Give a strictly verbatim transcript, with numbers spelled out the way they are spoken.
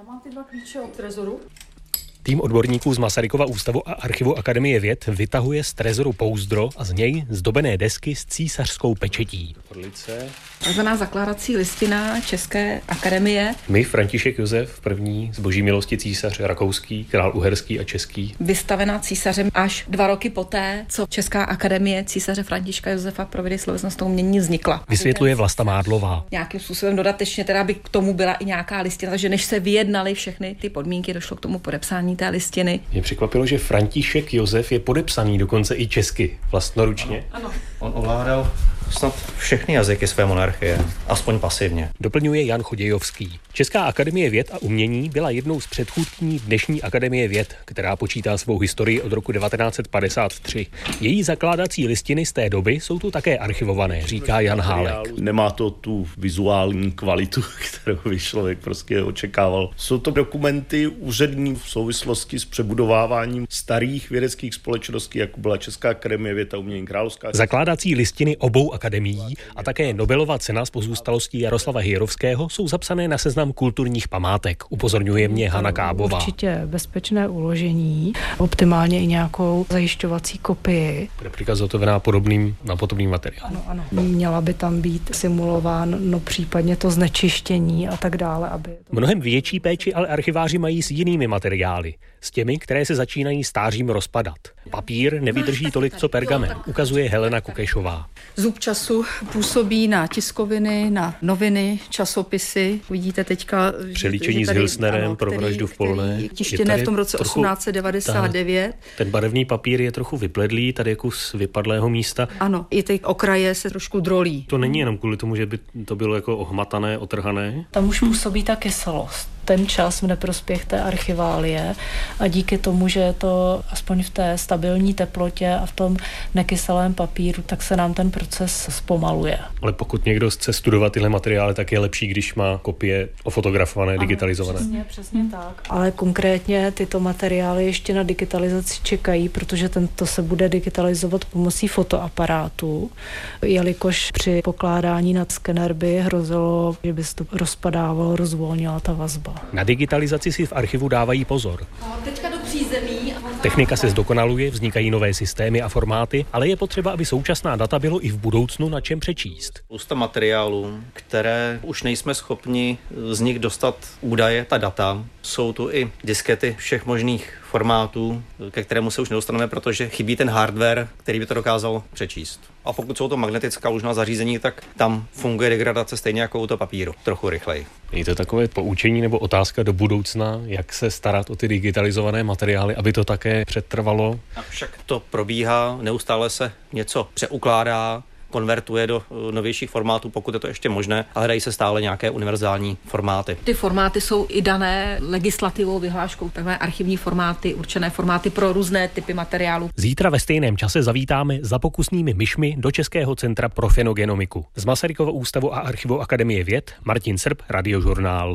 Já mám ty dva klíče od trezoru. Tým odborníků z Masarykova ústavu a archivu Akademie věd vytahuje z trezoru pouzdro a z něj zdobené desky s císařskou pečetí. Takzvaná zakládací listina České akademie. My, František Josef, první z boží milosti císař rakouský, král uherský a český. Vystavená císařem až dva roky poté, co Česká akademie císaře Františka Josefa pro vědy slovesnostnou umění vznikla. Vysvětluje Vlasta Mádlová. Nějakým způsobem dodatečně teda by k tomu byla i nějaká listina, takže než se vyjednaly všechny ty podmínky, došlo k tomu podepsání té listiny. Mě překvapilo, že František Josef je podepsaný dokonce i česky, vlastnoručně. Ano, ano. On ovládal snad všechny jazyky své monarchie, aspoň pasivně. Doplňuje Jan Chodějovský. Česká akademie věd a umění byla jednou z předchůdků dnešní Akademie věd, která počítá svou historii od roku devatenáct padesát tři. Její zakládací listiny z té doby jsou tu také archivované, říká Jan Hálek. Nemá to tu vizuální kvalitu, kterou by člověk prostě očekával. Jsou to dokumenty úřední v souvislosti s přebudováváním starých vědeckých společností, jako byla Česká akademie věd a umění, Královská. Zakládací listiny obou akademií a také Nobelova cena z pozůstalostí Jaroslava Hírovského jsou zapsané na seznam kulturních památek, upozorňuje mě Hanna Kábová. Určitě bezpečné uložení, optimálně i nějakou zajišťovací kopii. Replika zhotovená podobným, na podobný materiál. Ano, ano. Měla by tam být simulován, no případně to znečištění a tak dále. Aby... Mnohem větší péči ale archiváři mají s jinými materiály, s těmi, které se začínají stářím rozpadat. Papír nevydrží tolik, co pergamen, ukazuje Helena Kukešová. Zub času působí na tiskoviny, na noviny, časopisy. Vidíte teďka... Přelíčení s Hilsnerem pro vraždu v Polné. Tištěné v tom roce trochu, osmnáct devadesát devět. Ta, ten barevný papír je trochu vypledlý, tady je kus vypadlého místa. Ano, i ty okraje se trošku drolí. To není jenom kvůli tomu, že by to bylo jako ohmatané, otrhané. Tam už působí ta kyselost. Ten čas v neprospěch té archiválie a díky tomu, že je to aspoň v té stabilní teplotě a v tom nekyselém papíru, tak se nám ten proces zpomaluje. Ale pokud někdo chce studovat tyhle materiály, tak je lepší, když má kopie ofotografované, ano, digitalizované. Přesně, přesně tak. Ale konkrétně tyto materiály ještě na digitalizaci čekají, protože tento se bude digitalizovat pomocí fotoaparátu, jelikož při pokládání nad skener by hrozilo, že by se to rozpadávalo, rozvolnila ta vazba. Na digitalizaci si v archivu dávají pozor. Teďka do přízemí. Technika se zdokonaluje, vznikají nové systémy a formáty, ale je potřeba, aby současná data bylo i v budoucnu na čem přečíst. Spousta materiálů, které už nejsme schopni z nich dostat údaje, ta data, jsou tu i diskety všech možných formátů, ke kterému se už nedostaneme, protože chybí ten hardware, který by to dokázal přečíst. A pokud jsou to magnetická lužná zařízení, tak tam funguje degradace stejně jako u toho papíru, trochu rychleji. Je to takové poučení nebo otázka do budoucna, jak se starat o ty digitalizované materiály, aby to také přetrvalo? A však to probíhá, neustále se něco přeukládá, konvertuje do novějších formátů, pokud je to ještě možné, a hledají se stále nějaké univerzální formáty. Ty formáty jsou i dané legislativou, vyhláškou, takové archivní formáty, určené formáty pro různé typy materiálu. Zítra ve stejném čase zavítáme za pokusnými myšmi do Českého centra pro fenogenomiku. Z Masarykova ústavu a archivu Akademie věd Martin Srb, Radiožurnál.